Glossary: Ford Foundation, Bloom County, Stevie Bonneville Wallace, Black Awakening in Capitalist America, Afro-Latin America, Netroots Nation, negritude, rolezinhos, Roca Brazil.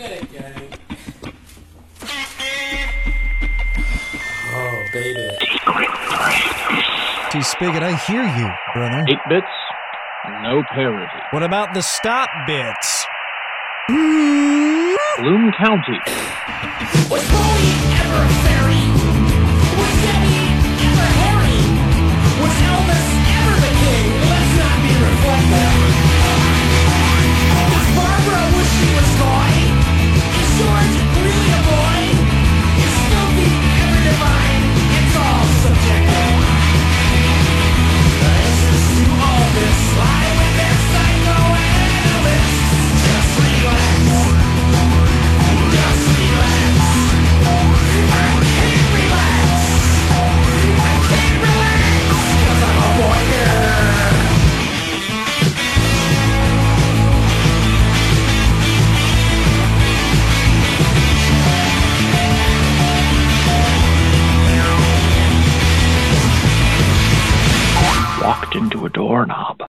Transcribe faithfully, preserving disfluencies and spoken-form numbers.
minute, gang. Oh, baby. T-Spigot, I hear you, brother. Eight bits, no parody. What about the stop bits? Bloom County. Was Bowie ever fairy? Was Debbie ever Harry? Was Elvis ever the king? Let's not be reflective. Does Barbara wish she was gone? Is George really a boy? Is Snoopy ever divine? It's all subjective. Listen to all this lie with their psychoanalysts. Just relax. Walked into a doorknob.